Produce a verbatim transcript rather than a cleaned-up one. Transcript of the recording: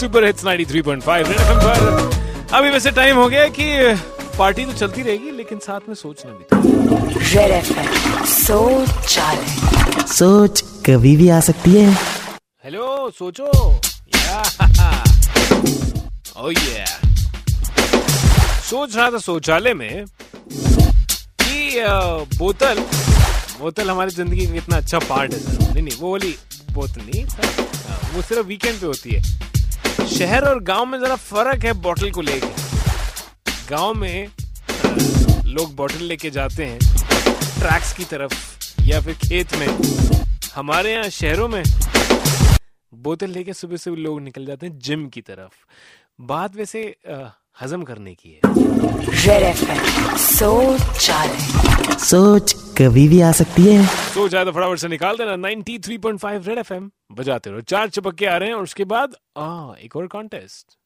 Super hits ninety three point five red FM पर। अभी वैसे टाइम हो गया कि पार्टी तो चलती रहेगी लेकिन साथ में सोचना भी। रेड एफएम सोच सोच कभी भी आ सकती है। हेलो सोचो ओह ये सोच रहा था शौचालय में कि बोतल बोतल हमारी जिंदगी का कितना अच्छा पार्ट है। नहीं नहीं वो वाली बोतल नहीं, वो सिर्फ वीकेंड पे होती है। शहर और गांव में जरा फर्क है बोतल को लेके। गांव में लोग बोतल लेके जाते हैं ट्रैक्स की तरफ या फिर खेत में। हमारे यहाँ शहरों में बोतल लेके सुबह सुबह लोग निकल जाते हैं जिम की तरफ। बात वैसे हजम करने की है। सोच सोच कभी भी आ सकती है। सोच आए तो फटाफट से निकाल देना। Ninety three point five red FM बजाते रहो। चार चपक्के आ रहे हैं और उसके बाद आ, एक और कॉन्टेस्ट।